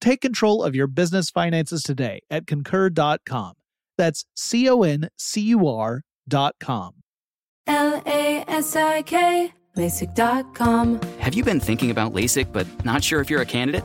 Take control of your business finances today at concur.com. That's CONCUR.com. LASIK, LASIK.com. Have you been thinking about LASIK but not sure if you're a candidate?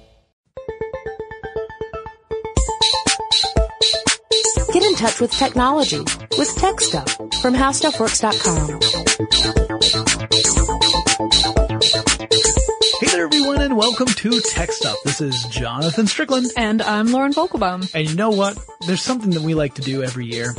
Get in touch with technology with Tech Stuff from HowStuffWorks.com. Hey there, everyone, and welcome to Tech Stuff. This is Jonathan Strickland. And I'm Lauren Vogelbaum. And you know what? There's something that we like to do every year.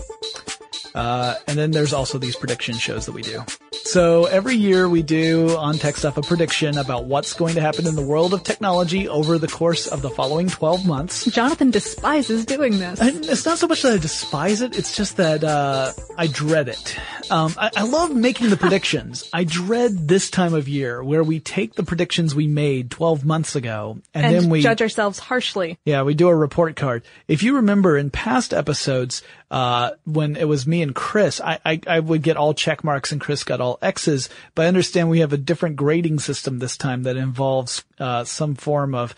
And then there's also these prediction shows that we do. So every year we do on Tech Stuff a prediction about what's going to happen in the world of technology over the course of the following 12 months. Jonathan despises doing this. And it's not so much that I despise it, it's just that I dread it. I love making the predictions. I dread this time of year where we take the predictions we made 12 months ago and then we judge ourselves harshly. Yeah, we do a report card. If you remember in past episodes, when it was me and Chris, I would get all check marks and Chris got all X's, but I understand we have a different grading system this time that involves some form of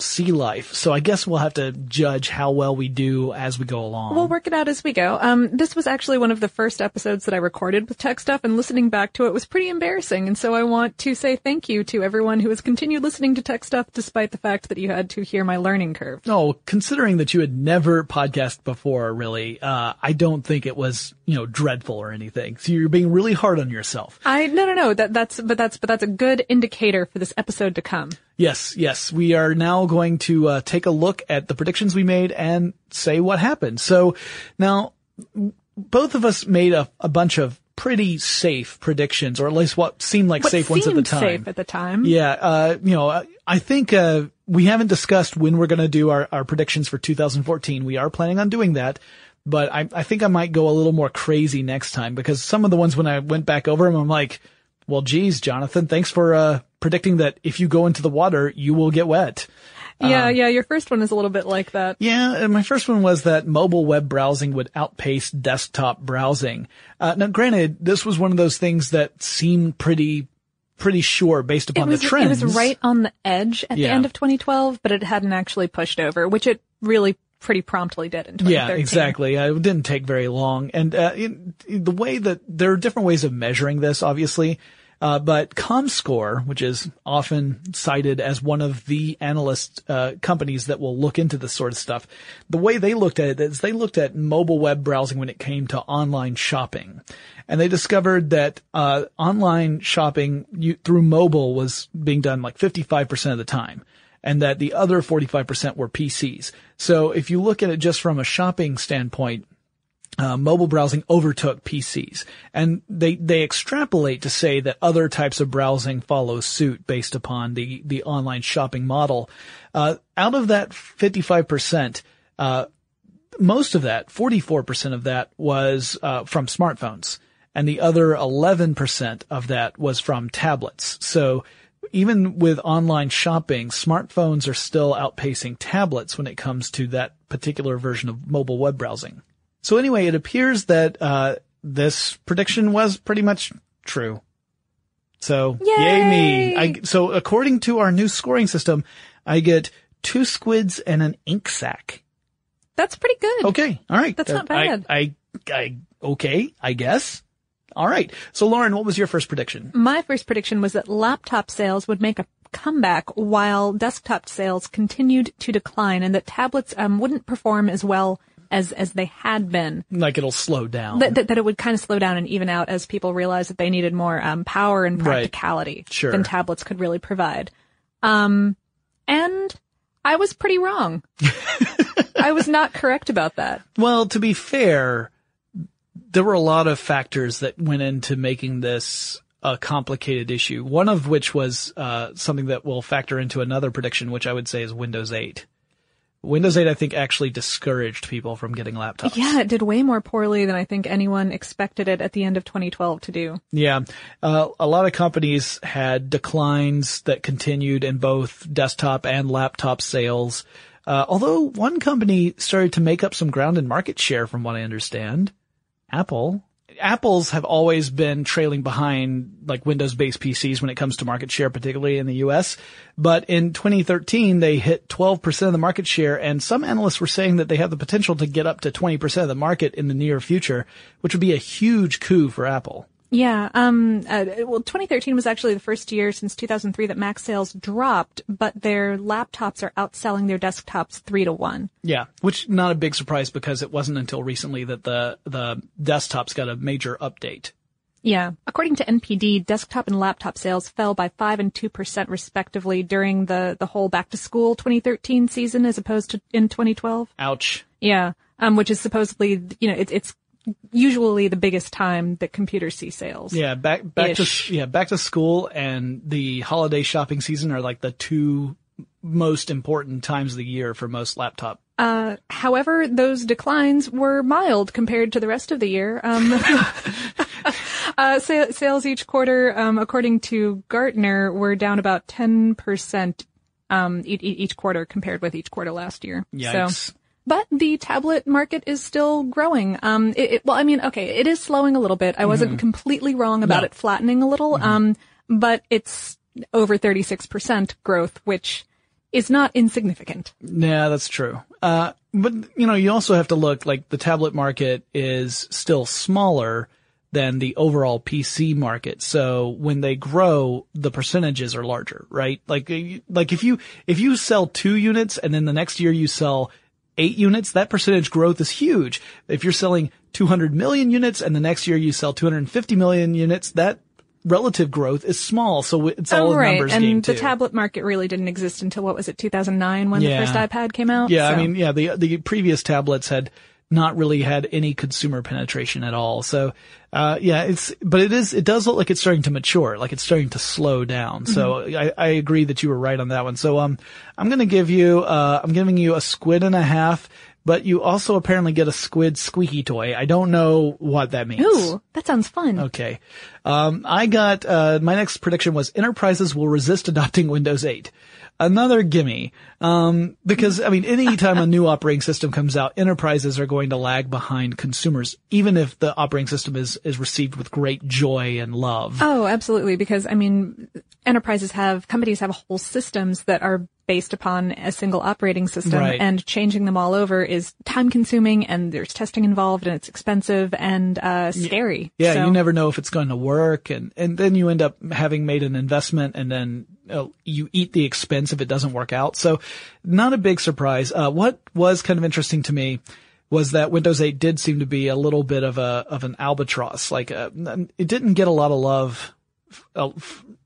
sea life. So I guess we'll have to judge how well we do as we go along. We'll work it out as we go. This was actually one of the first episodes that I recorded with Tech Stuff, and listening back to it was pretty embarrassing. And so I want to say thank you to everyone who has continued listening to Tech Stuff despite the fact that you had to hear my learning curve. No, considering that you had never podcast before, really, I don't think it was, dreadful or anything. So you're being really hard on yourself. No. That's a good indicator for this episode to come. Yes. We are now going to take a look at the predictions we made and say what happened. So now both of us made a bunch of pretty safe predictions, or at least what seemed like safe ones at the time. Yeah. I think we haven't discussed when we're going to do our predictions for 2014. We are planning on doing that. But I think I might go a little more crazy next time, because some of the ones when I went back over them, I'm like, well, geez, Jonathan, thanks for predicting that if you go into the water, you will get wet. Yeah. Your first one is a little bit like that. Yeah. And my first one was that mobile web browsing would outpace desktop browsing. Now, granted, this was one of those things that seemed pretty sure based upon the trends. It was right on the edge at the end of 2012, but it hadn't actually pushed over, which it really pretty promptly did in 2013. Yeah, exactly. It didn't take very long. And the way that there are different ways of measuring this, obviously. But Comscore, which is often cited as one of the analyst companies that will look into this sort of stuff, the way they looked at it is they looked at mobile web browsing when it came to online shopping. And they discovered that online shopping through mobile was being done like 55% of the time, and that the other 45% were PCs. So if you look at it just from a shopping standpoint, mobile browsing overtook PCs, and they extrapolate to say that other types of browsing follow suit based upon the online shopping model. Out of that 55%, most of that, 44% of that was from smartphones, and the other 11% of that was from tablets. So even with online shopping, smartphones are still outpacing tablets when it comes to that particular version of mobile web browsing. So anyway, it appears that this prediction was pretty much true. So yay me. So according to our new scoring system, I get 2 squids and an ink sack. That's pretty good. Okay. All right. That's not bad. Okay, I guess. All right. So Lauren, what was your first prediction? My first prediction was that laptop sales would make a comeback while desktop sales continued to decline, and that tablets wouldn't perform as well as they had been. Like it'll slow down. That it would kind of slow down and even out as people realized that they needed more power and practicality than tablets could really provide. And I was pretty wrong. I was not correct about that. Well, to be fair, there were a lot of factors that went into making this a complicated issue, one of which was something that will factor into another prediction, which I would say is Windows 8. Windows 8, I think, actually discouraged people from getting laptops. Yeah, it did way more poorly than I think anyone expected it at the end of 2012 to do. Yeah. A lot of companies had declines that continued in both desktop and laptop sales. Although one company started to make up some ground in market share from what I understand. Apple. Apples have always been trailing behind like Windows-based PCs when it comes to market share, particularly in the US. But in 2013, they hit 12% of the market share, and some analysts were saying that they have the potential to get up to 20% of the market in the near future, which would be a huge coup for Apple. Yeah. Well, 2013 was actually the first year since 2003 that Mac sales dropped, but their laptops are outselling their desktops 3-1. Yeah, which not a big surprise because it wasn't until recently that the desktops got a major update. Yeah. According to NPD, desktop and laptop sales fell by 5 and 2% respectively during the whole back to school 2013 season as opposed to in 2012. Ouch. Yeah. Which is supposedly, you know, it's usually the biggest time that computers see sales. Yeah, back to school and the holiday shopping season are like the 2 most important times of the year for most laptop. However, those declines were mild compared to the rest of the year. Sales each quarter, according to Gartner, were down about 10% each quarter compared with each quarter last year. Yikes. So, but the tablet market is still growing. It is slowing a little bit. I wasn't completely wrong about it flattening a little, but it's over 36% growth, which is not insignificant. Yeah, that's true. But, you know, you also have to look, like, the tablet market is still smaller than the overall PC market. So when they grow, the percentages are larger, right? Like if you sell 2 units and then the next year you sell 8 units, that percentage growth is huge. If you're selling 200 million units and the next year you sell 250 million units, that relative growth is small. So it's all a numbers game, and the tablet market really didn't exist until, what was it, 2009 when the first iPad came out? Yeah, so. I mean, yeah, the previous tablets had not really had any consumer penetration at all. So, it does look like it's starting to mature, like it's starting to slow down. So I agree that you were right on that one. So, I'm giving you a squid and a half, but you also apparently get a squid squeaky toy. I don't know what that means. Ooh, that sounds fun. Okay. I got, my next prediction was enterprises will resist adopting Windows 8. Another gimme. Because, I mean, any time a new operating system comes out, enterprises are going to lag behind consumers, even if the operating system is received with great joy and love. Oh, absolutely. Because, I mean, companies have whole systems that are based upon a single operating system, right, and changing them all over is time consuming, and there's testing involved, and it's expensive and scary. Yeah, so you never know if it's going to work, and then you end up having made an investment, and then you eat the expense if it doesn't work out. So not a big surprise. What was kind of interesting to me was that Windows 8 did seem to be a little bit of an albatross. Like, it didn't get a lot of love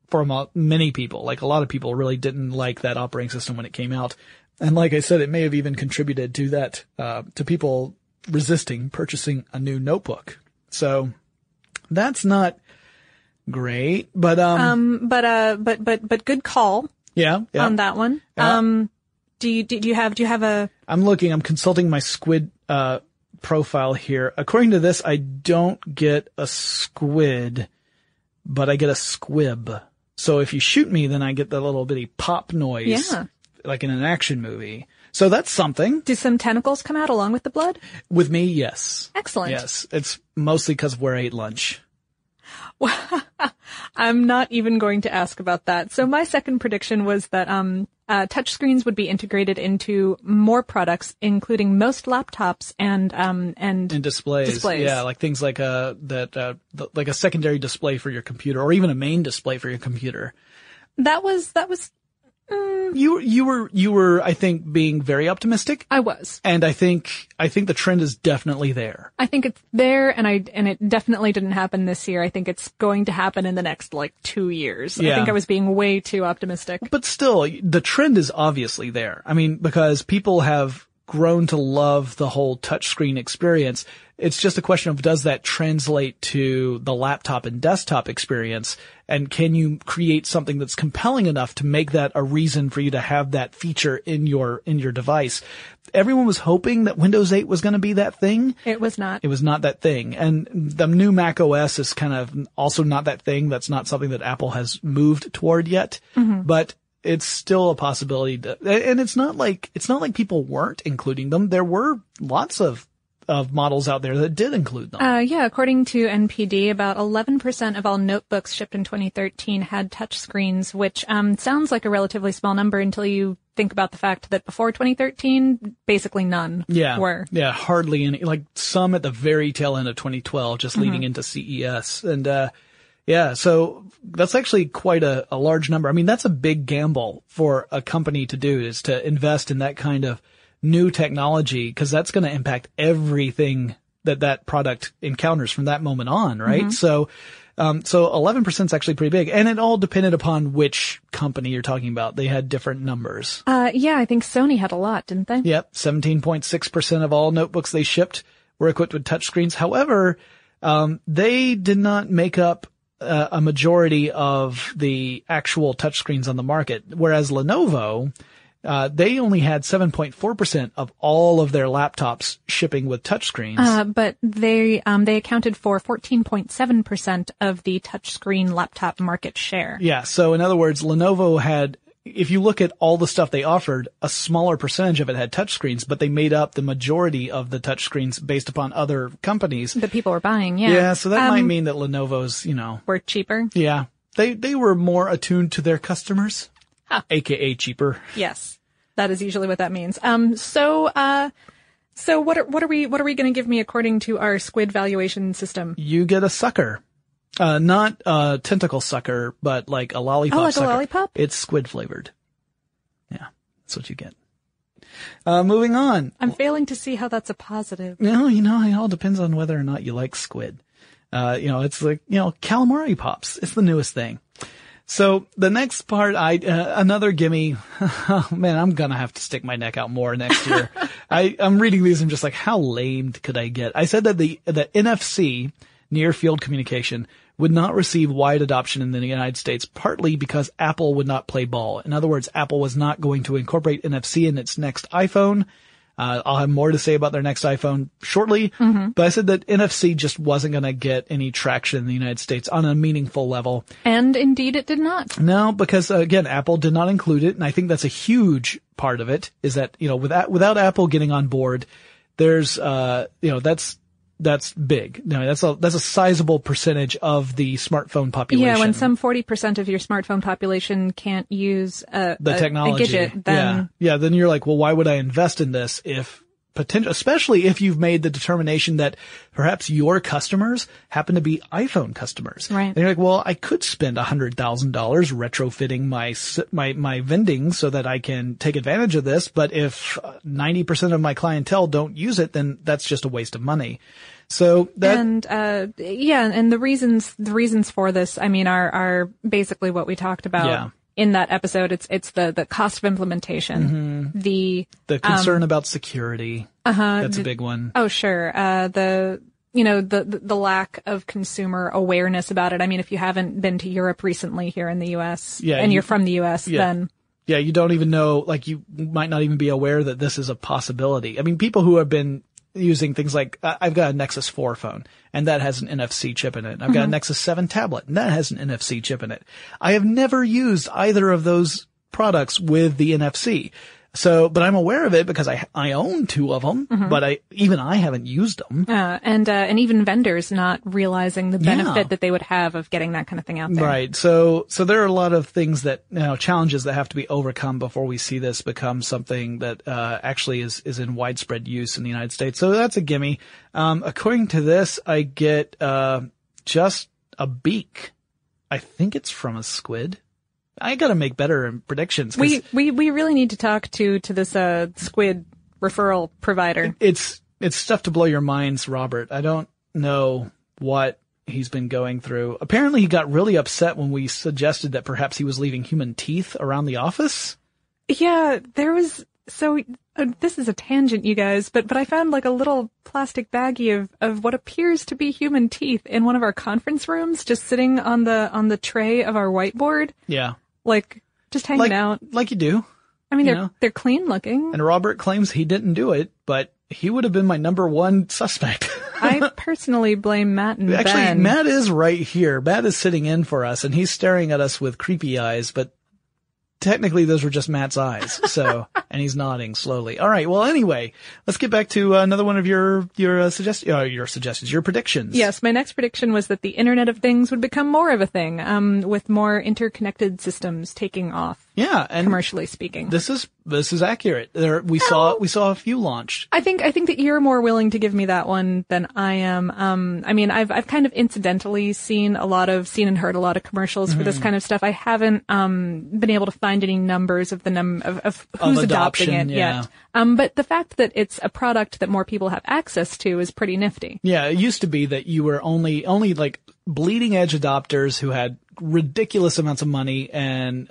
for many people. Like, a lot of people really didn't like that operating system when it came out. And like I said, it may have even contributed to that, to people resisting purchasing a new notebook. So that's not great, but good call. Yeah. On that one. Yeah. Do you have a? I'm consulting my squid, profile here. According to this, I don't get a squid, but I get a squib. So if you shoot me, then I get the little bitty pop noise, like in an action movie. So that's something. Do some tentacles come out along with the blood? With me, yes. Excellent. Yes, it's mostly because of where I ate lunch. Well, I'm not even going to ask about that. So my second prediction was that touchscreens would be integrated into more products, including most laptops and displays. Yeah, like things like like a secondary display for your computer, or even a main display for your computer. That was. You were I think being very optimistic. I was, and I think the trend is definitely there. I think it's there, and it definitely didn't happen this year. I think it's going to happen in the next 2 years. Yeah. I think I was being way too optimistic. But still, the trend is obviously there. I mean, because people have grown to love the whole touchscreen experience. It's just a question of, does that translate to the laptop and desktop experience? And can you create something that's compelling enough to make that a reason for you to have that feature in your device? Everyone was hoping that Windows 8 was going to be that thing. It was not. It was not that thing. And the new Mac OS is kind of also not that thing. That's not something that Apple has moved toward yet. Mm-hmm. But it's still a possibility. And it's not like people weren't including them. There were lots of models out there that did include them. According to NPD, about 11% of all notebooks shipped in 2013 had touchscreens, which sounds like a relatively small number until you think about the fact that before 2013, basically none were. Yeah, hardly any. Like, some at the very tail end of 2012, just leading into CES. And so that's actually quite a large number. I mean, that's a big gamble for a company to do, is to invest in that kind of new technology, because that's going to impact everything that product encounters from that moment on, right? Mm-hmm. So 11% is actually pretty big, and it all depended upon which company you're talking about. They had different numbers. I think Sony had a lot, didn't they? Yep, 17.6% of all notebooks they shipped were equipped with touchscreens. However, they did not make up a majority of the actual touchscreens on the market, whereas Lenovo, they only had 7.4% of all of their laptops shipping with touchscreens. But they accounted for 14.7% of the touchscreen laptop market share. Yeah. So in other words, Lenovo had, if you look at all the stuff they offered, a smaller percentage of it had touchscreens, but they made up the majority of the touchscreens based upon other companies that people were buying. Yeah. Yeah. So that might mean that Lenovo's, were cheaper. Yeah. They were more attuned to their customers. AKA cheaper. Yes. That is usually what that means. So what are we going to give me according to our squid valuation system? You get a sucker. Not a tentacle sucker, but like a lollipop. Oh, like sucker. A lollipop? It's squid flavored. Yeah. That's what you get. Moving on. I'm failing to see how that's a positive. No, it all depends on whether or not you like squid. It's like, calamari pops. It's the newest thing. So the next part, another gimme. Oh, man, I'm going to have to stick my neck out more next year. I'm reading these. I'm just like, how lamed could I get? I said that the NFC, near field communication, would not receive wide adoption in the United States, partly because Apple would not play ball. In other words, Apple was not going to incorporate NFC in its next iPhone. I'll have more to say about their next iPhone shortly, but I said that NFC just wasn't going to get any traction in the United States on a meaningful level. And indeed it did not. No, because again, Apple did not include it. And I think that's a huge part of it, is that, without Apple getting on board, there's, that's that's big. No, that's a sizable percentage of the smartphone population. Yeah, when some 40% of your smartphone population can't use the technology, a gadget, then then you're like, well, why would I invest in this if potential, especially if you've made the determination that perhaps your customers happen to be iPhone customers. Right. And you're like, well, I could spend $100,000 retrofitting my vending so that I can take advantage of this. But if 90% of my clientele don't use it, then that's just a waste of money. So that, and the reasons for this, I mean, are basically what we talked about. Yeah. In that episode, it's the cost of implementation, mm-hmm. the concern about security. That's a big one. Oh, sure. The lack of consumer awareness about it. I mean, if you haven't been to Europe recently here in the U.S. and you're from the U.S., then. Yeah, you don't even know, like, you might not even be aware that this is a possibility. I mean, people who have been using things like, I've got a Nexus 4 phone, and that has an NFC chip in it. I've got a Nexus 7 tablet, and that has an NFC chip in it. I have never used either of those products with the NFC. So, but I'm aware of it because I own two of them, but I haven't used them. And even vendors not realizing the benefit that they would have of getting that kind of thing out there. Right. So there are a lot of things that, challenges that have to be overcome before we see this become something that, actually is in widespread use in the United States. So that's a gimme. According to this, I get, just a beak. I think it's from a squid. I gotta make better predictions. We really need to talk to this, squid referral provider. It's stuff to blow your minds, Robert. I don't know what he's been going through. Apparently he got really upset when we suggested that perhaps he was leaving human teeth around the office. Yeah, there was, this is a tangent, you guys, but I found like a little plastic baggie of what appears to be human teeth in one of our conference rooms, just sitting on the tray of our whiteboard. Yeah. Like, just hanging out. Like you do. I mean, they're clean looking. And Robert claims he didn't do it, but he would have been my number one suspect. I personally blame Matt and Ben. Actually, Matt is right here. Matt is sitting in for us, and he's staring at us with creepy eyes, but technically those were just Matt's eyes. So, and he's nodding slowly. All right. Well, anyway, let's get back to another one of your predictions. Yes. My next prediction was that the Internet of Things would become more of a thing, with more interconnected systems taking off. Yeah. And commercially speaking, this is accurate. We saw a few launched. I think that you're more willing to give me that one than I am. I mean, I've kind of incidentally seen and heard a lot of commercials for this kind of stuff. I haven't, been able to find any numbers of the of who's adopting it yet. But the fact that it's a product that more people have access to is pretty nifty. Yeah. It used to be that you were only like bleeding edge adopters who had ridiculous amounts of money and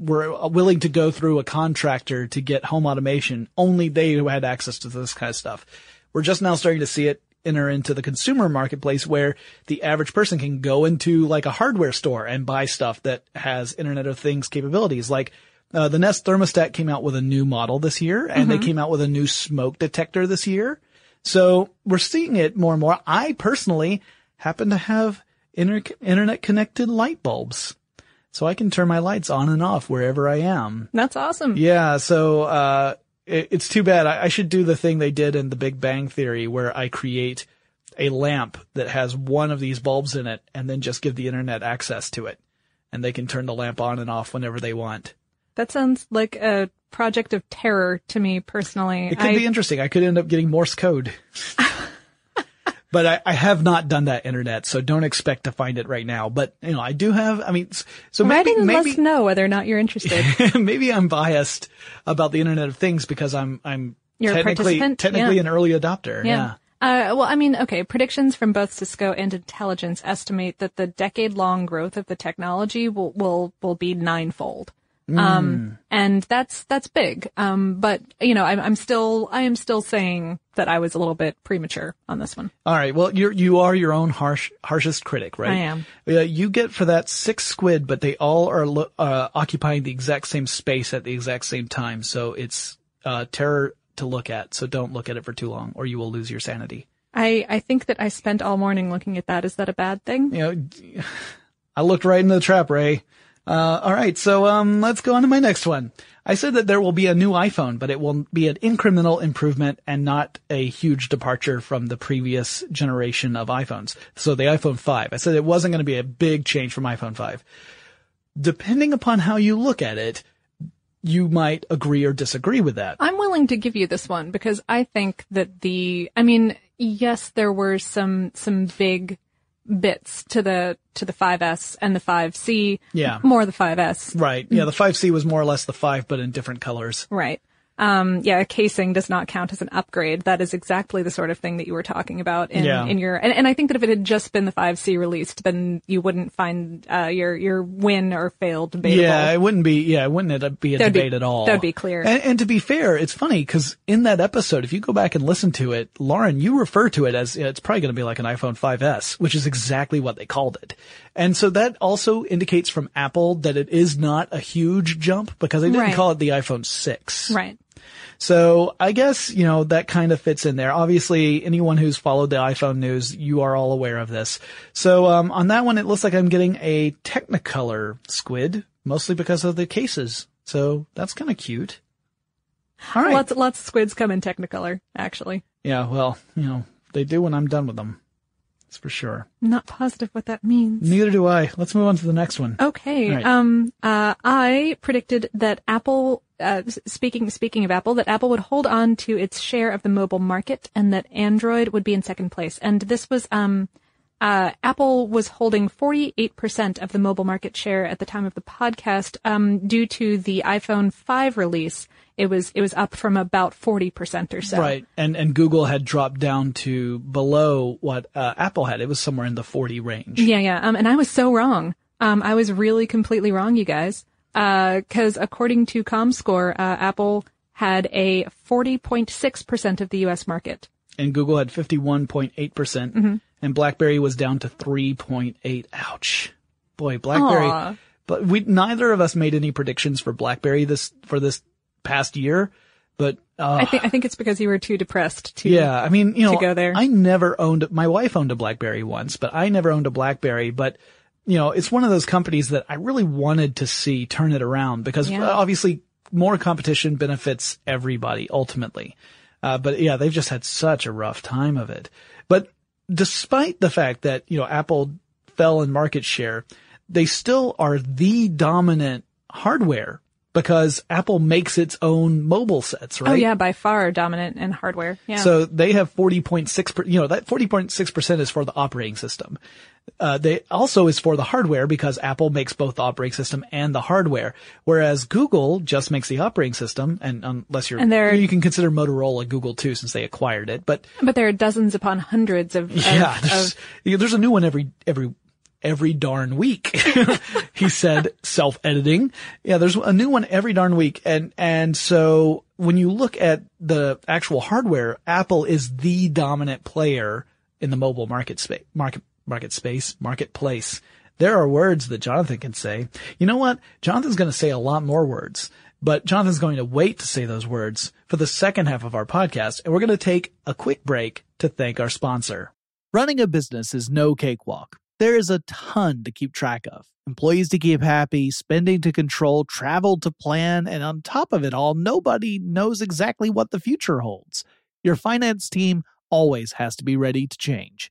were willing to go through a contractor to get home automation. Only they who had access to this kind of stuff. We're just now starting to see it enter into the consumer marketplace, where the average person can go into like a hardware store and buy stuff that has Internet of Things capabilities. Like, the Nest thermostat came out with a new model this year, and they came out with a new smoke detector this year. So we're seeing it more and more. I personally happen to have internet connected light bulbs, so I can turn my lights on and off wherever I am. That's awesome. Yeah. So, it's too bad. I should do the thing they did in The Big Bang Theory, where I create a lamp that has one of these bulbs in it and then just give the internet access to it, and they can turn the lamp on and off whenever they want. That sounds like a project of terror to me personally. It could be interesting. I could end up getting Morse code. But I have not done that internet, so don't expect to find it right now. But, I do have, let us know whether or not you're interested. Maybe I'm biased about the Internet of Things because I'm you're technically an early adopter. Yeah. Predictions from both Cisco and Intelligence estimate that the decade-long growth of the technology will be ninefold. And that's big. But I am still saying that I was a little bit premature on this one. All right. Well, you are your own harshest critic, right? I am. You get for that 6 squid, but they all are, occupying the exact same space at the exact same time. So it's, terror to look at. So don't look at it for too long or you will lose your sanity. I think that I spent all morning looking at that. Is that a bad thing? I looked right into the trap, Ray. All right, so let's go on to my next one. I said that there will be a new iPhone, but it will be an incremental improvement and not a huge departure from the previous generation of iPhones. So the iPhone 5. I said it wasn't going to be a big change from iPhone 5. Depending upon how you look at it, you might agree or disagree with that. I'm willing to give you this one because I think that yes, there were some big bits to the 5S and the 5C. Yeah. More the 5S. Right. Yeah, the 5C was more or less the 5 but in different colors. Right. A casing does not count as an upgrade. That is exactly the sort of thing that you were talking about in your, and I think that if it had just been the 5C released, then you wouldn't find, your win or fail debatable. Yeah, it wouldn't be a debate at all. That'd be clear. And to be fair, it's funny because in that episode, if you go back and listen to it, Lauren, you refer to it as, it's probably going to be like an iPhone 5S, which is exactly what they called it. And so that also indicates from Apple that it is not a huge jump because they didn't call it the iPhone 6. Right. So I guess, that kind of fits in there. Obviously, anyone who's followed the iPhone news, you are all aware of this. So on that one, it looks like I'm getting a Technicolor squid, mostly because of the cases. So that's kind of cute. All right. Lots of squids come in Technicolor, actually. Yeah, well, they do when I'm done with them. That's for sure. Not positive what that means. Neither do I. Let's move on to the next one. Okay. Right. I predicted that Apple, speaking of Apple, that Apple would hold on to its share of the mobile market and that Android would be in second place. And this was, Apple was holding 48% of the mobile market share at the time of the podcast. Due to the iPhone 5 release, it was up from about 40% or so. Right. And Google had dropped down to below what Apple had. It was somewhere in the 40 range. Yeah. And I was so wrong. I was really completely wrong, you guys. 'Cause according to Comscore, Apple had a 40.6% of the US market. And Google had 51.8%. Mm-hmm. And BlackBerry was down to 3.8. Ouch. Boy, BlackBerry. Aww. But neither of us made any predictions for BlackBerry for this past year, but I think it's because you were too depressed to to go there. I never owned, my wife owned a BlackBerry once, but I never owned a BlackBerry, but it's one of those companies that I really wanted to see turn it around because obviously more competition benefits everybody ultimately. But they've just had such a rough time of it. But despite the fact that, Apple fell in market share, they still are the dominant hardware because Apple makes its own mobile sets, right? Oh yeah, by far dominant in hardware. Yeah. So they have 40.6%, that 40.6% is for the operating system. They also is for the hardware because Apple makes both the operating system and the hardware, whereas Google just makes the operating system. And unless you can consider Motorola Google too, since they acquired it. But there are dozens upon hundreds of there's a new one every darn week. He said self-editing. Yeah, there's a new one every darn week. And so when you look at the actual hardware, Apple is the dominant player in the mobile marketplace. There are words that Jonathan can say. You know what? Jonathan's going to say a lot more words, but Jonathan's going to wait to say those words for the second half of our podcast. And we're going to take a quick break to thank our sponsor. Running a business is no cakewalk. There is a ton to keep track of. Employees to keep happy, spending to control, travel to plan, and on top of it all, nobody knows exactly what the future holds. Your finance team always has to be ready to change.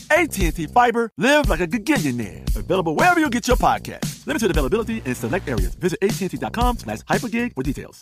AT&T Fiber, live like a gigillionaire. Available wherever you get your podcast. Limited availability in select areas. Visit AT&T.com/hypergig for details.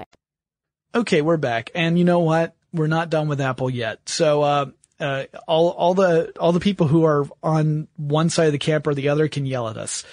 Okay, we're back. And you know what? We're not done with Apple yet. So, all the people who are on one side of the camp or the other can yell at us.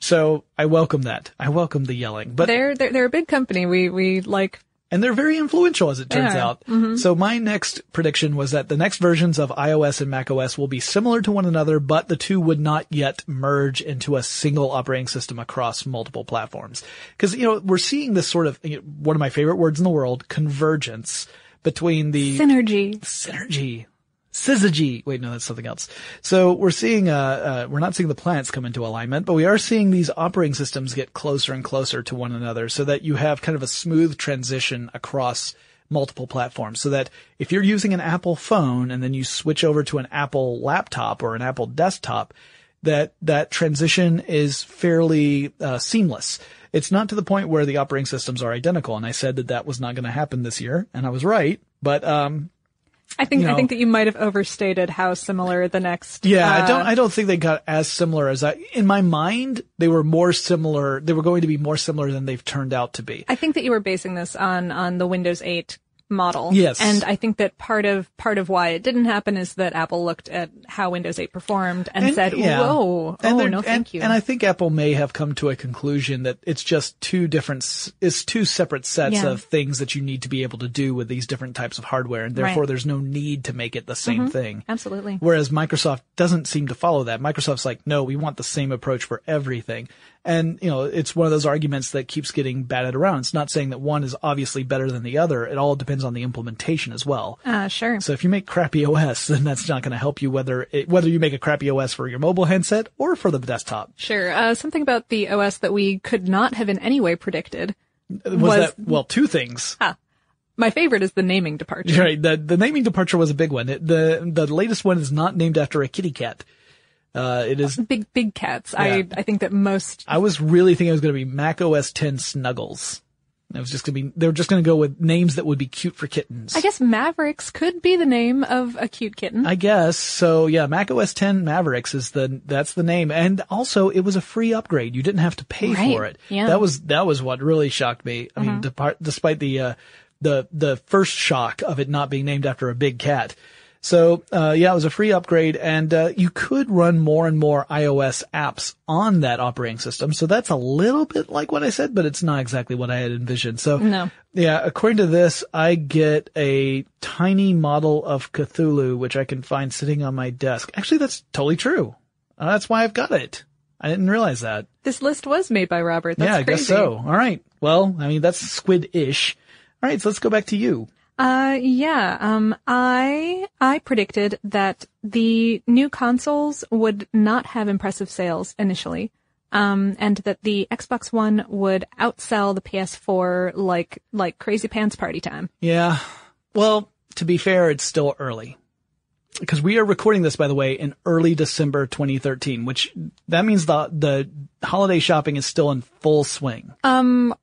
So I welcome that. I welcome the yelling, but they're a big company. We like, and they're very influential as it turns out. Mm-hmm. So my next prediction was that the next versions of iOS and macOS will be similar to one another, but the two would not yet merge into a single operating system across multiple platforms. Because, you know, we're seeing this sort of, you know, one of my favorite words in the world, convergence between the... Synergy. Syzygy. Wait, no, that's something else. So we're seeing, we're not seeing the planets come into alignment, but we are seeing these operating systems get closer and closer to one another so that you have kind of a smooth transition across multiple platforms. So that if you're using an Apple phone and then you switch over to an Apple laptop or an Apple desktop, that transition is fairly seamless. It's not to the point where the operating systems are identical. And I said that was not going to happen this year. And I was right. But, I think that you might have overstated how similar the next. Yeah, I don't think they got as similar as in my mind, they were more similar. They were going to be more similar than they've turned out to be. I think that you were basing this on the Windows 8 model. Yes. And I think that part of why it didn't happen is that Apple looked at how Windows 8 performed and said, whoa, and no, thank you. And I think Apple may have come to a conclusion that it's just two separate sets of things that you need to be able to do with these different types of hardware. And therefore there's no need to make it the same thing. Absolutely. Whereas Microsoft doesn't seem to follow that. Microsoft's like, no, we want the same approach for everything. And, you know, it's one of those arguments that keeps getting batted around. It's not saying that one is obviously better than the other. It all depends on the implementation as well. Sure. So if you make crappy OS, then that's not going to help you whether you make a crappy OS for your mobile handset or for the desktop. Sure. Something about the OS that we could not have in any way predicted was two things. My favorite is the naming departure. Right. The naming departure was a big one. The latest one is not named after a kitty cat. It is big cats. Yeah. I think that most. I was really thinking it was going to be Mac OS X Snuggles. It was just going to be. They were just going to go with names that would be cute for kittens. I guess Mavericks could be the name of a cute kitten. I guess so. Yeah, Mac OS X Mavericks is that's the name, and also it was a free upgrade. You didn't have to pay for it. Yeah. That was what really shocked me. I mean, despite the first shock of it not being named after a big cat. So, it was a free upgrade, and you could run more and more iOS apps on that operating system. So that's a little bit like what I said, but it's not exactly what I had envisioned. So, according to this, I get a tiny model of Cthulhu, which I can find sitting on my desk. Actually, that's totally true. That's why I've got it. I didn't realize that. This list was made by Robert. That's crazy. I guess so. All right. Well, I mean, that's squid-ish. All right, so let's go back to you. I predicted that the new consoles would not have impressive sales initially, and that the Xbox One would outsell the PS4 like crazy pants party time. Yeah. Well, to be fair, it's still early. Because we are recording this, by the way, in early December 2013, which that means the holiday shopping is still in full swing.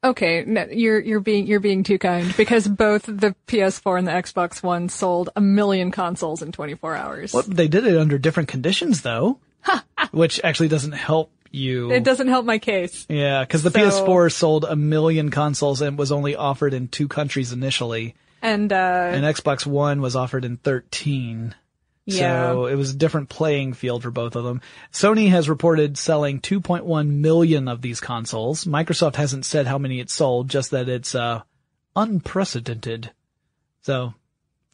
Okay, no, you're being too kind, because both the PS4 and the Xbox One sold 1 million consoles in 24 hours. Well, they did it under different conditions, though, which actually doesn't help you... It doesn't help my case. Yeah, because the PS4 sold 1 million consoles and was only offered in 2 countries initially. And Xbox One was offered in 13. Yeah. So it was a different playing field for both of them. Sony has reported selling 2.1 million of these consoles. Microsoft hasn't said how many it sold, just that it's unprecedented. So...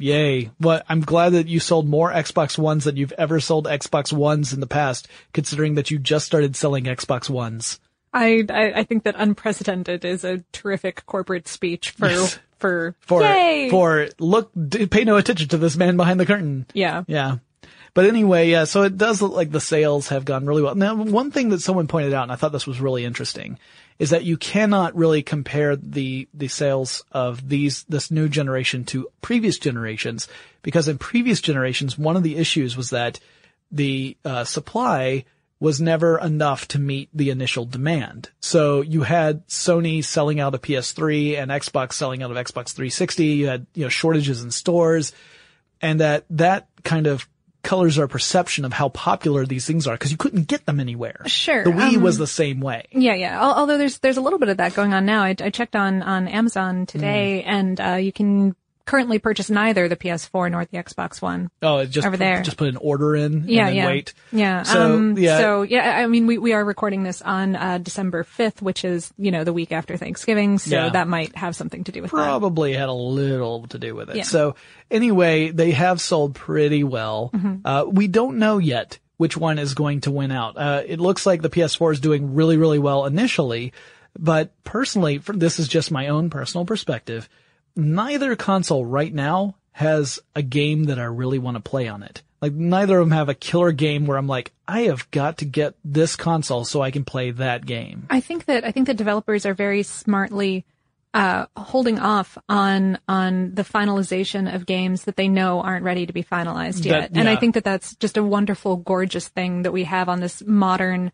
Yay. Well, I'm glad that you sold more Xbox Ones than you've ever sold Xbox Ones in the past, considering that you just started selling Xbox Ones. I think that unprecedented is a terrific corporate speech for, yes. Pay no attention to this man behind the curtain. Yeah. Yeah. But anyway, yeah, so it does look like the sales have gone really well. Now, one thing that someone pointed out, and I thought this was really interesting, is that you cannot really compare the sales of this new generation to previous generations, because in previous generations, one of the issues was that the supply was never enough to meet the initial demand. So you had Sony selling out of PS3 and Xbox selling out of Xbox 360. You had, shortages in stores, and that kind of colors our perception of how popular these things are, because you couldn't get them anywhere. Sure. The Wii was the same way. Yeah, yeah. Although there's a little bit of that going on now. I checked on Amazon today, and you can currently purchase neither the PS4 nor the Xbox One. Oh, it's just over there. Just put an order in and then wait. Yeah. I mean, we are recording this on December 5th, which is, the week after Thanksgiving, so that might have something to do with it. Probably had a little to do with it. Yeah. So anyway, they have sold pretty well. Mm-hmm. We don't know yet which one is going to win out. It looks like the PS4 is doing really, really well initially, but personally, this is just my own personal perspective, neither console right now has a game that I really want to play on it. Like, neither of them have a killer game where I'm like, I have got to get this console so I can play that game. I think that developers are very smartly holding off on the finalization of games that they know aren't ready to be finalized yet. And I think that that's just a wonderful, gorgeous thing that we have on this modern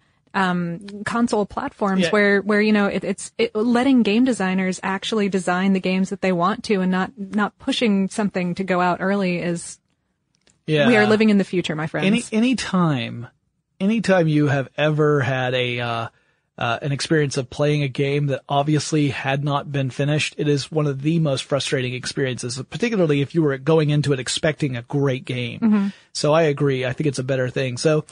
console platforms where it's letting game designers actually design the games that they want to, and not pushing something to go out early is. Yeah. We are living in the future, my friends. Anytime you have ever had a an experience of playing a game that obviously had not been finished, it is one of the most frustrating experiences, particularly if you were going into it expecting a great game. Mm-hmm. So I agree. I think it's a better thing. So,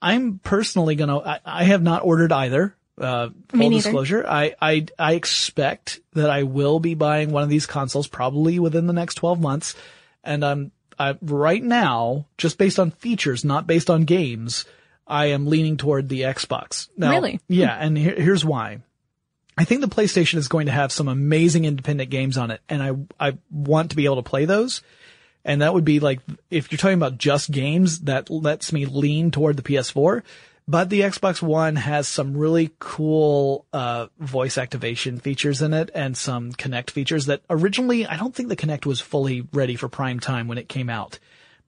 I'm personally I have not ordered either, full disclosure. I expect that I will be buying one of these consoles probably within the next 12 months. And I'm right now, just based on features, not based on games, I am leaning toward the Xbox. Now, really? Yeah. And here's why. I think the PlayStation is going to have some amazing independent games on it, and I want to be able to play those. And that would be like, if you're talking about just games, that lets me lean toward the PS4. But the Xbox One has some really cool voice activation features in it, and some Kinect features that originally, I don't think the Kinect was fully ready for prime time when it came out.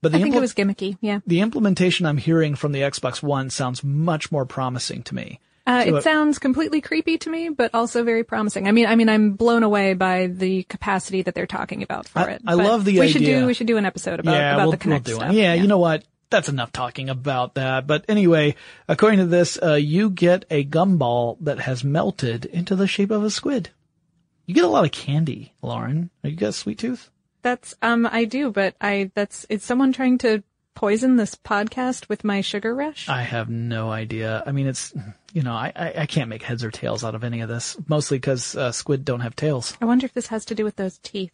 But I think it was gimmicky, yeah. The implementation I'm hearing from the Xbox One sounds much more promising to me. It sounds completely creepy to me, but also very promising. I mean, I'm blown away by the capacity that they're talking about for it. I love the idea. We should do an episode about the Kinect stuff. Yeah, you know what? That's enough talking about that. But anyway, according to this, you get a gumball that has melted into the shape of a squid. You get a lot of candy, Lauren. You got a sweet tooth? That's I do, but it's someone trying to poison this podcast with my sugar rush? I have no idea. I mean, it's, I can't make heads or tails out of any of this, mostly because squid don't have tails. I wonder if this has to do with those teeth.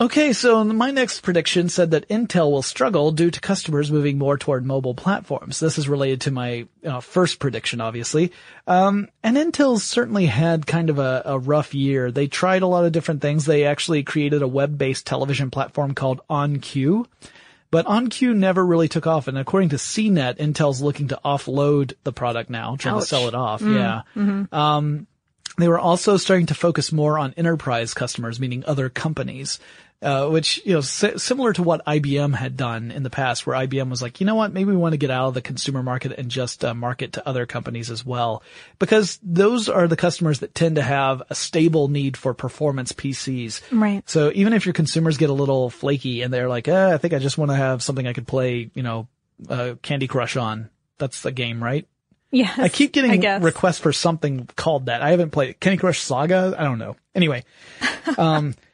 Okay, so my next prediction said that Intel will struggle due to customers moving more toward mobile platforms. This is related to my first prediction, obviously. And Intel certainly had kind of a rough year. They tried a lot of different things. They actually created a web-based television platform called OnQ. But OnQ never really took off. And according to CNET, Intel's looking to offload the product now, trying to sell it off. Mm. Yeah. Mm-hmm. They were also starting to focus more on enterprise customers, meaning other companies, which, similar to what IBM had done in the past, where IBM was like, you know what, maybe we want to get out of the consumer market and just market to other companies as well, because those are the customers that tend to have a stable need for performance PCs. Right. So even if your consumers get a little flaky and they're like, I think I just want to have something I could play, Candy Crush on. That's the game, right? Yes. I keep getting requests for something called that. I haven't played it. Candy Crush Saga? I don't know. Anyway.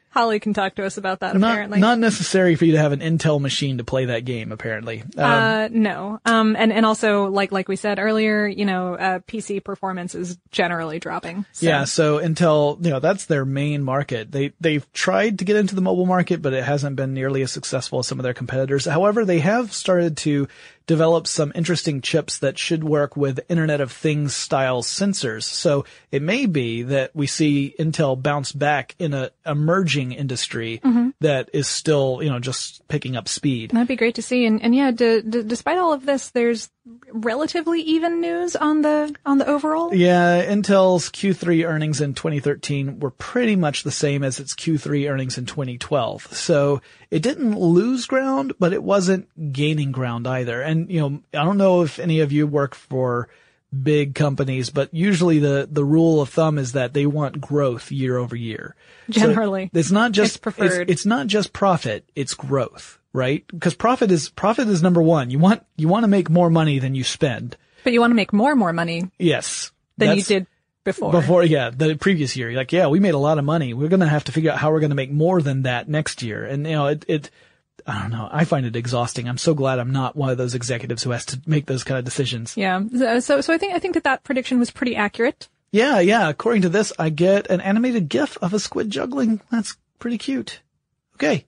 Holly can talk to us about that, apparently. Not necessary for you to have an Intel machine to play that game, apparently. No. And also, like we said earlier, PC performance is generally dropping. So. Yeah, so Intel, that's their main market. They've tried to get into the mobile market, but it hasn't been nearly as successful as some of their competitors. However, they have started to develop some interesting chips that should work with Internet of Things style sensors. So it may be that we see Intel bounce back in an emerging industry that is still, just picking up speed. That'd be great to see. And yeah, despite all of this, there's relatively even news on the overall. Yeah, Intel's Q3 earnings in 2013 were pretty much the same as its Q3 earnings in 2012. So it didn't lose ground, but it wasn't gaining ground either. And, I don't know if any of you work for big companies, but usually the rule of thumb is that they want growth year over year. Generally. So it's not just, it's not just profit, it's growth, right? Because profit is number one. You want to make more money than you spend. But you want to make more money. Yes. Than you did before. The previous year. You're like, yeah, we made a lot of money. We're going to have to figure out how we're going to make more than that next year. And, I don't know. I find it exhausting. I'm so glad I'm not one of those executives who has to make those kind of decisions. Yeah. So I think that prediction was pretty accurate. Yeah. Yeah. According to this, I get an animated GIF of a squid juggling. That's pretty cute. Okay.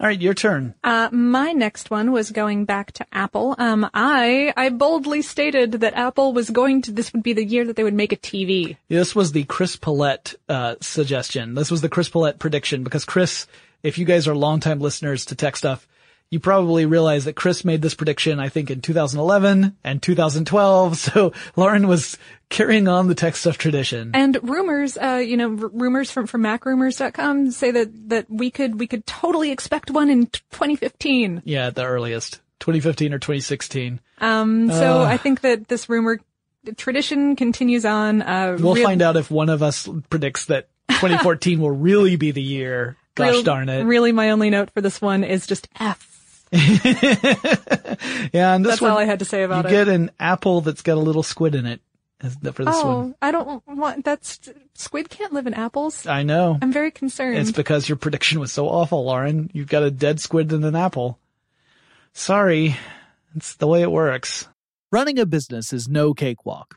All right. Your turn. My next one was going back to Apple. I boldly stated that Apple was this would be the year that they would make a TV. This was the Chris Paulette, suggestion. This was the Chris Paulette prediction because if you guys are longtime listeners to Tech Stuff, you probably realize that Chris made this prediction, I think, in 2011 and 2012. So Lauren was carrying on the Tech Stuff tradition. And rumors, rumors from MacRumors.com say that we could totally expect one in 2015. Yeah, at the earliest, 2015 or 2016. So I think that this rumor tradition continues on. We'll find out if one of us predicts that 2014 will really be the year. Gosh darn it. Really, my only note for this one is just F. Yeah, and that's all I had to say about it. You get an apple that's got a little squid in it for this one. Oh, I don't want squid can't live in apples. I know. I'm very concerned. It's because your prediction was so awful, Lauren. You've got a dead squid in an apple. Sorry. It's the way it works. Running a business is no cakewalk.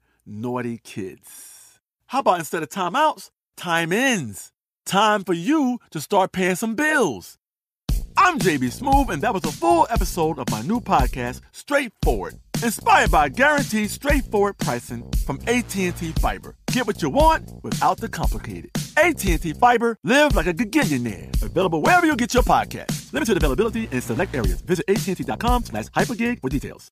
naughty kids. How about instead of timeouts, time ins? Time for you to start paying some bills. I'm JB Smoove, and that was a full episode of my new podcast, Straightforward, inspired by guaranteed straightforward pricing from AT&T Fiber. Get what you want without the complicated. AT&T Fiber, live like a gigillionaire. Available wherever you get your podcast. Limited availability in select areas. Visit AT&T.com/hypergig for details.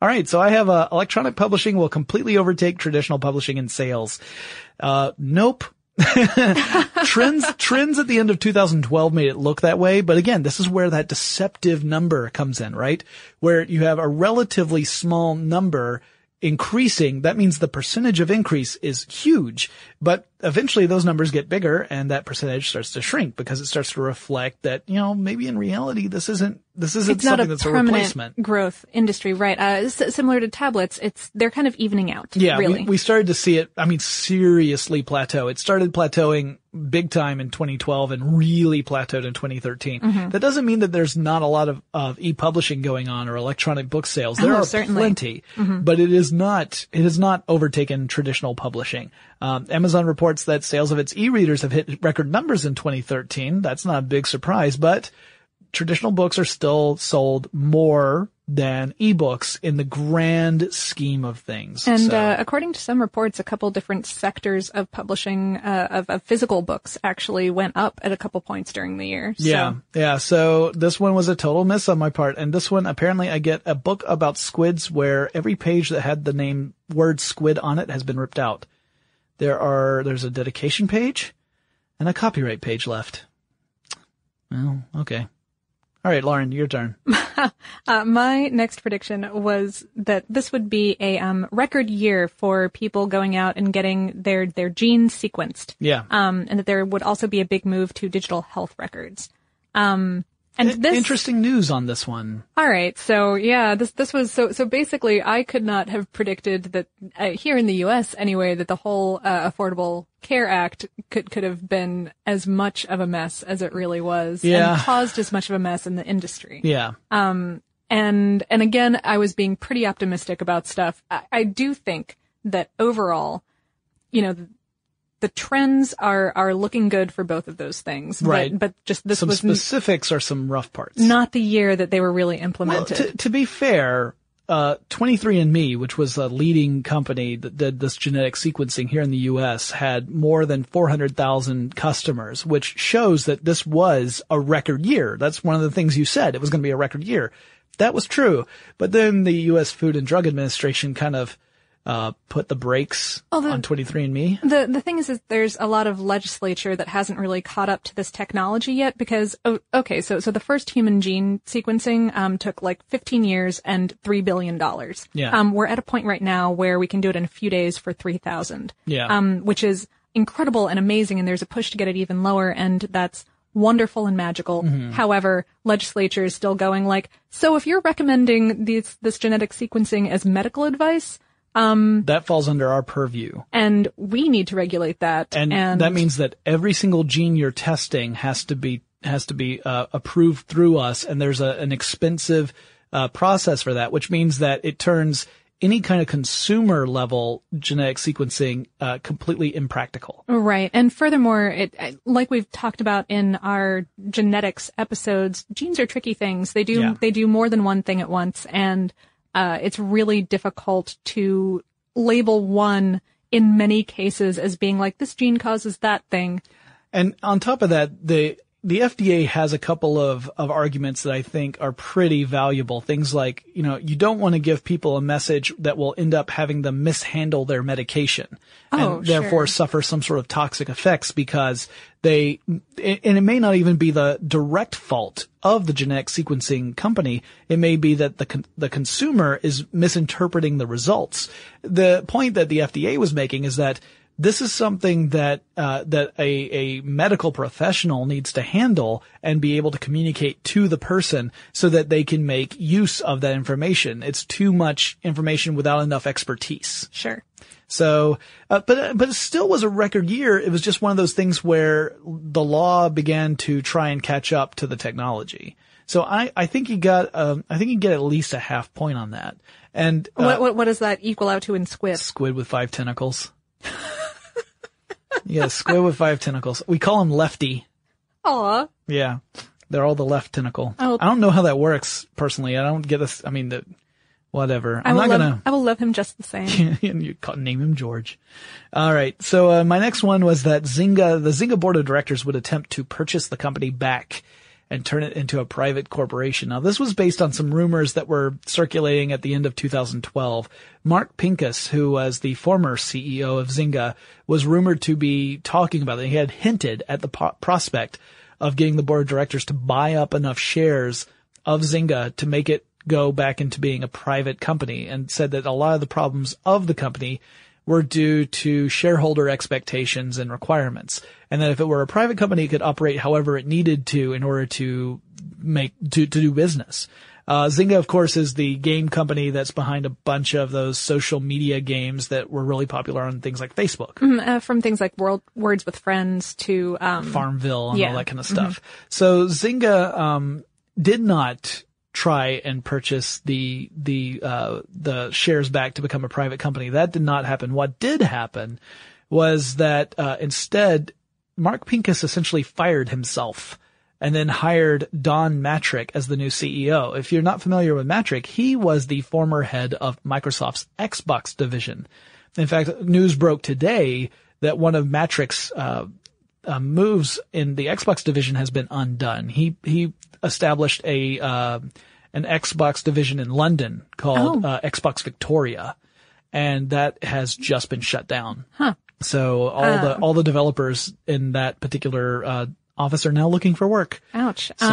All right, so I have electronic publishing will completely overtake traditional publishing in sales. Nope. Trends at the end of 2012 made it look that way, but again, this is where that deceptive number comes in, right? Where you have a relatively small number increasing, that means the percentage of increase is huge, but eventually those numbers get bigger and that percentage starts to shrink because it starts to reflect that, you know, maybe in reality this isn't something that's a replacement growth industry, right? Similar to tablets, they're kind of evening out. Yeah, really. We started to see it, I mean, seriously plateau. It started plateauing big time in 2012 and really plateaued in 2013. Mm-hmm. That doesn't mean that there's not a lot of e-publishing going on or electronic book sales. There are certainly plenty, mm-hmm. but it has not overtaken traditional publishing. Amazon reports that sales of its e-readers have hit record numbers in 2013. That's not a big surprise, but traditional books are still sold more than ebooks in the grand scheme of things. And according to some reports, a couple different sectors of publishing of physical books actually went up at a couple points during the year. So. Yeah. So this one was a total miss on my part. And this one, apparently I get a book about squids where every page that had the name word squid on it has been ripped out. There's a dedication page and a copyright page left. Well, okay. All right, Lauren, your turn. My next prediction was that this would be a record year for people going out and getting their genes sequenced. Yeah. And that there would also be a big move to digital health records. Interesting news on this one. All right. So yeah, this was so basically I could not have predicted that here in the US anyway, that the whole Affordable Care Act could have been as much of a mess as it really was and caused as much of a mess in the industry. Yeah. And again, I was being pretty optimistic about stuff. I do think that overall, you know, the trends are looking good for both of those things. Right. But just this was... Some specifics are some rough parts. Not the year that they were really implemented. Well, to be fair, 23andMe, which was a leading company that did this genetic sequencing here in the U.S., had more than 400,000 customers, which shows that this was a record year. That's one of the things you said. It was going to be a record year. That was true. But then the U.S. Food and Drug Administration kind of put the brakes on 23andMe. The thing is there's a lot of legislature that hasn't really caught up to this technology yet because, so the first human gene sequencing, took like 15 years and $3 billion. Yeah. We're at a point right now where we can do it in a few days for 3,000. Yeah. Which is incredible and amazing. And there's a push to get it even lower. And that's wonderful and magical. Mm-hmm. However, legislature is still going like, so if you're recommending this genetic sequencing as medical advice, that falls under our purview. And we need to regulate that. And that means that every single gene you're testing has to be approved through us. And there's an expensive, process for that, which means that it turns any kind of consumer level genetic sequencing, completely impractical. Right. And furthermore, like we've talked about in our genetics episodes, genes are tricky things. They do more than one thing at once. And it's really difficult to label one in many cases as being like, this gene causes that thing. And on top of that, the FDA has a couple of arguments that I think are pretty valuable. Things like, you know, you don't want to give people a message that will end up having them mishandle their medication and therefore suffer some sort of toxic effects because it may not even be the direct fault of the genetic sequencing company. It may be that the consumer is misinterpreting the results. The point that the FDA was making is that this is something that a medical professional needs to handle and be able to communicate to the person so that they can make use of that information. It's too much information without enough expertise. Sure. So, but it still was a record year. It was just one of those things where the law began to try and catch up to the technology. So I think he got, I think he get at least a half point on that. And what does that equal out to in squid? Squid with five tentacles. Yeah, squid with five tentacles. We call him Lefty. Aw. Yeah. They're all the left tentacle. I don't know how that works personally. I don't get this. I mean, the, whatever. I will love him just the same. You name him George. All right. So, my next one was that the Zynga board of directors would attempt to purchase the company back and turn it into a private corporation. Now, this was based on some rumors that were circulating at the end of 2012. Mark Pincus, who was the former CEO of Zynga, was rumored to be talking about it. He had hinted at the prospect of getting the board of directors to buy up enough shares of Zynga to make it go back into being a private company, and said that a lot of the problems of the company were due to shareholder expectations and requirements. And that if it were a private company, it could operate however it needed to in order to do business. Zynga, of course, is the game company that's behind a bunch of those social media games that were really popular on things like Facebook. From things like Words with Friends to, Farmville and all that kind of stuff. Mm-hmm. So Zynga, did not try and purchase the shares back to become a private company. That did not happen. What did happen was that, instead, Mark Pincus essentially fired himself and then hired Don Matrick as the new CEO. If you're not familiar with Matrick, he was the former head of Microsoft's Xbox division. In fact, news broke today that one of Matrick's, moves in the Xbox division has been undone. He established an Xbox division in London called Xbox Victoria, and that has just been shut down. Huh. So all the developers in that particular office are now looking for work. Ouch. So,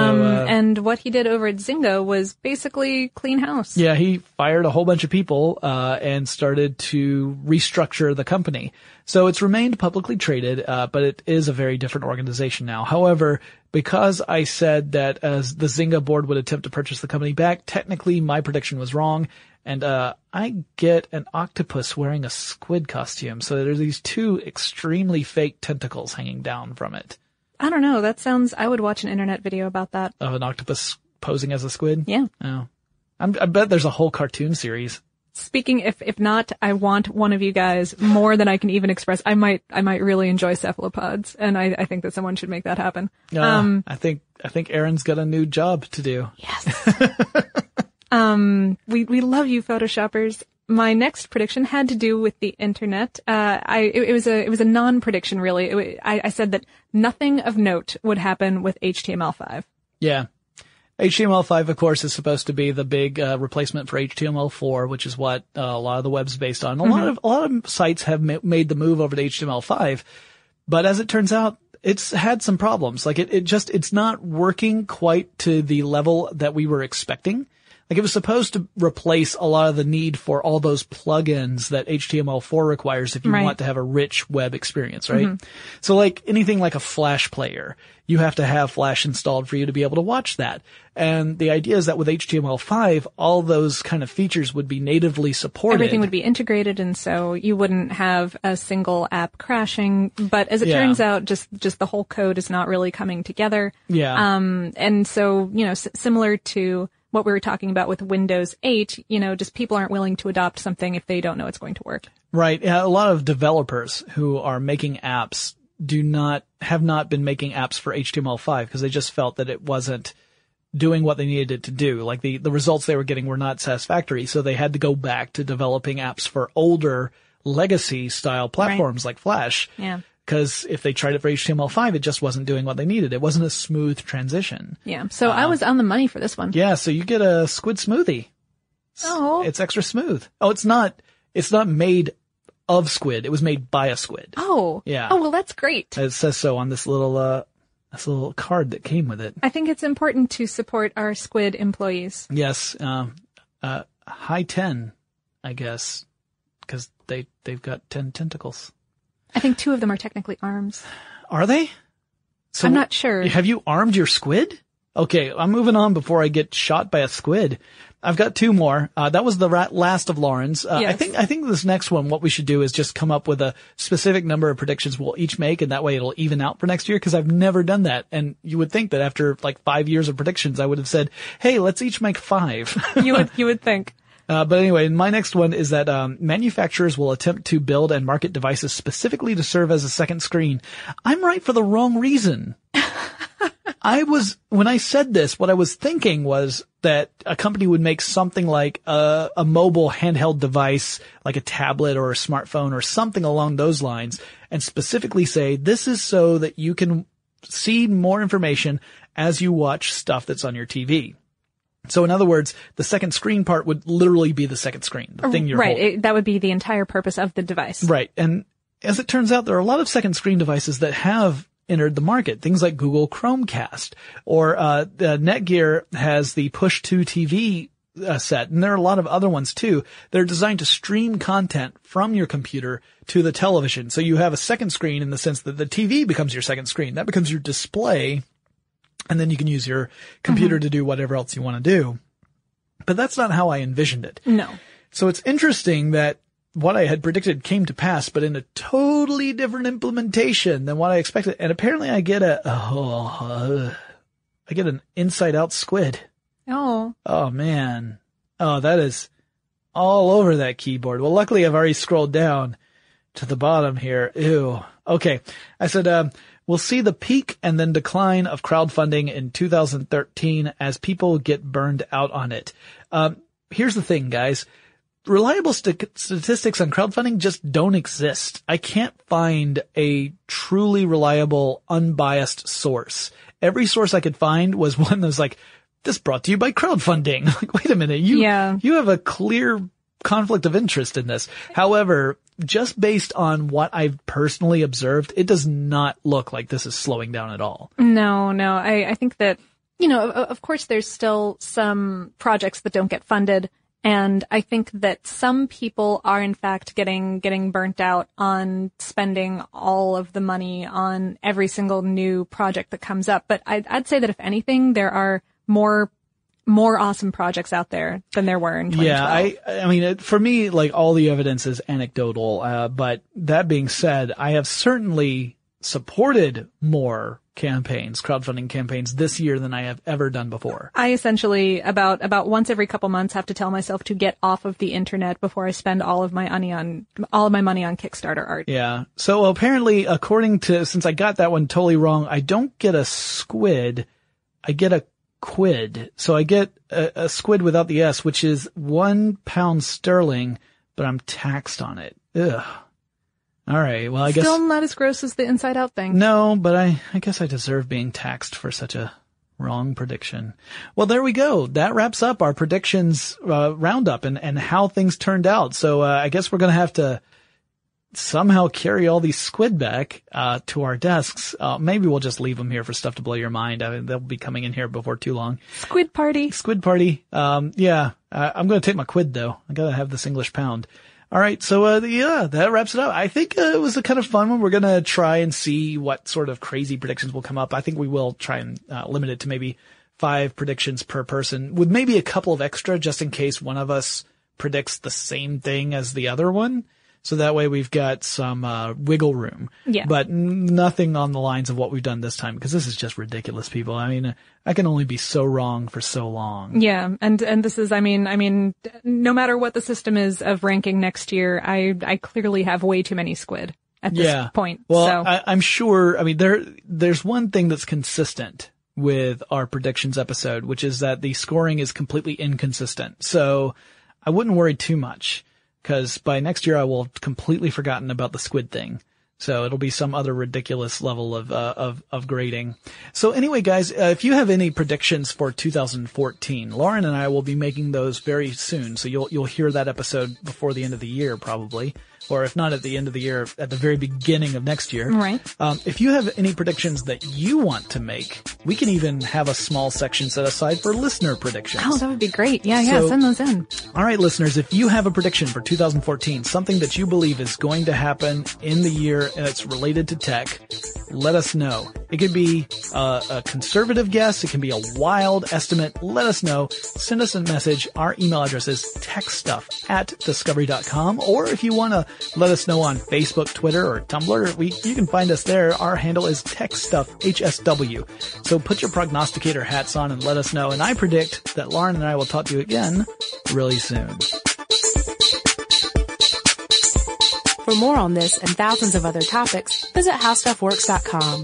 and what he did over at Zynga was basically clean house. Yeah, he fired a whole bunch of people and started to restructure the company. So it's remained publicly traded, but it is a very different organization now. However, because I said that as the Zynga board would attempt to purchase the company back, technically my prediction was wrong. And I get an octopus wearing a squid costume. So there's these two extremely fake tentacles hanging down from it. I don't know. That sounds. I would watch an internet video about that. Of an octopus posing as a squid? Yeah. Oh, I bet there's a whole cartoon series. Speaking, if not, I want one of you guys more than I can even express. I might really enjoy cephalopods, and I think that someone should make that happen. I think Aaron's got a new job to do. Yes. We love you, Photoshoppers. My next prediction had to do with the internet. It was a non-prediction, really. I said that nothing of note would happen with HTML5. Yeah. HTML5, of course, is supposed to be the big replacement for HTML4, which is what a lot of the web's based on. A lot of sites have made the move over to HTML5, but as it turns out, it's had some problems. Like it's not working quite to the level that we were expecting. Like it was supposed to replace a lot of the need for all those plugins that HTML4 requires if you want to have a rich web experience, right? Mm-hmm. So like anything like a Flash player, you have to have Flash installed for you to be able to watch that. And the idea is that with HTML5, all those kind of features would be natively supported. Everything would be integrated, and so you wouldn't have a single app crashing. But as it turns out, just the whole code is not really coming together. Yeah. And so, you know, similar to what we were talking about with Windows 8, you know, just people aren't willing to adopt something if they don't know it's going to work. Right. A lot of developers who are making apps have not been making apps for HTML5 because they just felt that it wasn't doing what they needed it to do. Like the results they were getting were not satisfactory. So they had to go back to developing apps for older legacy style platforms like Flash. Yeah. Because if they tried it for HTML5, it just wasn't doing what they needed. It wasn't a smooth transition. Yeah. So I was on the money for this one. Yeah. So you get a squid smoothie. Oh. It's extra smooth. Oh, it's not made of squid. It was made by a squid. Oh. Yeah. Oh, well, that's great. It says so on this little card that came with it. I think it's important to support our squid employees. Yes. High 10, I guess, because they've got 10 tentacles. I think two of them are technically arms. Are they? So I'm not sure. Have you armed your squid? Okay, I'm moving on before I get shot by a squid. I've got two more. That was the last of Lauren's. Yes. I think this next one, what we should do is just come up with a specific number of predictions we'll each make, and that way it'll even out for next year, because I've never done that. And you would think that after like 5 years of predictions, I would have said, hey, let's each make 5. You would think. But anyway, my next one is that manufacturers will attempt to build and market devices specifically to serve as a second screen. I'm right for the wrong reason. When I said this, what I was thinking was that a company would make something like a mobile handheld device, like a tablet or a smartphone or something along those lines, and specifically say, this is so that you can see more information as you watch stuff that's on your TV. So in other words, the second screen part would literally be the second screen, the thing you're holding. Right, that would be the entire purpose of the device. Right, and as it turns out, there are a lot of second screen devices that have entered the market. Things like Google Chromecast, or Netgear has the push-to TV set, and there are a lot of other ones too. They're designed to stream content from your computer to the television. So you have a second screen in the sense that the TV becomes your second screen. That becomes your display, and then you can use your computer to do whatever else you want to do. But that's not how I envisioned it. No. So it's interesting that what I had predicted came to pass, but in a totally different implementation than what I expected. And apparently I get an inside out squid. Oh. Oh man. Oh, that is all over that keyboard. Well, luckily I've already scrolled down to the bottom here. Ew. Okay. I said, we'll see the peak and then decline of crowdfunding in 2013 as people get burned out on it. Here's the thing, guys. Reliable statistics on crowdfunding just don't exist. I can't find a truly reliable, unbiased source. Every source I could find was one that was like, this brought to you by crowdfunding. Like, wait a minute. You have a clear conflict of interest in this. However, just based on what I've personally observed, it does not look like this is slowing down at all. No. I think that, of course there's still some projects that don't get funded. And I think that some people are, in fact, getting burnt out on spending all of the money on every single new project that comes up. But I'd say that if anything, there are more awesome projects out there than there were in 2012. Yeah, I mean, for me, like, all the evidence is anecdotal. But that being said, I have certainly supported more crowdfunding campaigns this year than I have ever done before. I essentially about once every couple months have to tell myself to get off of the internet before I spend all of my money on Kickstarter art. Yeah. So apparently, since I got that one totally wrong, I don't get a squid, I get a quid. So I get a squid without the S, which is £1 sterling, but I'm taxed on it. Ugh. All right. Well, I guess still not as gross as the inside out thing. No, but I guess I deserve being taxed for such a wrong prediction. Well, there we go. That wraps up our predictions roundup and how things turned out. So I guess we're going to have to somehow carry all these squid back to our desks. Maybe we'll just leave them here for stuff to blow your mind. I mean, they'll be coming in here before too long. Squid party. Yeah. I'm going to take my quid though. I got to have this English pound. All right. So, that wraps it up. I think it was a kind of fun one. We're going to try and see what sort of crazy predictions will come up. I think we will try and limit it to maybe 5 predictions per person, with maybe a couple of extra just in case one of us predicts the same thing as the other one. So that way we've got some wiggle room. Yeah. But nothing on the lines of what we've done this time, because this is just ridiculous, people. I mean, I can only be so wrong for so long. Yeah, and this is, I mean, no matter what the system is of ranking next year, I clearly have way too many squid at this point. Well, so. I'm sure, I mean, there's one thing that's consistent with our predictions episode, which is that the scoring is completely inconsistent. So I wouldn't worry too much, because by next year I will have completely forgotten about the squid thing. So it'll be some other ridiculous level of grading. So anyway, guys, if you have any predictions for 2014, Lauren and I will be making those very soon. So you'll hear that episode before the end of the year, probably. Or if not at the end of the year, at the very beginning of next year. Right. If you have any predictions that you want to make, we can even have a small section set aside for listener predictions. Oh, that would be great. Yeah. So, send those in. All right, listeners, if you have a prediction for 2014, something that you believe is going to happen in the year, and it's related to tech, let us know. It could be a conservative guess. It can be a wild estimate. Let us know. Send us a message. Our email address is techstuff@discovery.com. Or if you want to let us know on Facebook, Twitter, or Tumblr, you can find us there. Our handle is techstuffhsw. So put your prognosticator hats on and let us know. And I predict that Lauren and I will talk to you again really soon. For more on this and thousands of other topics, visit HowStuffWorks.com.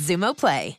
Zumo Play.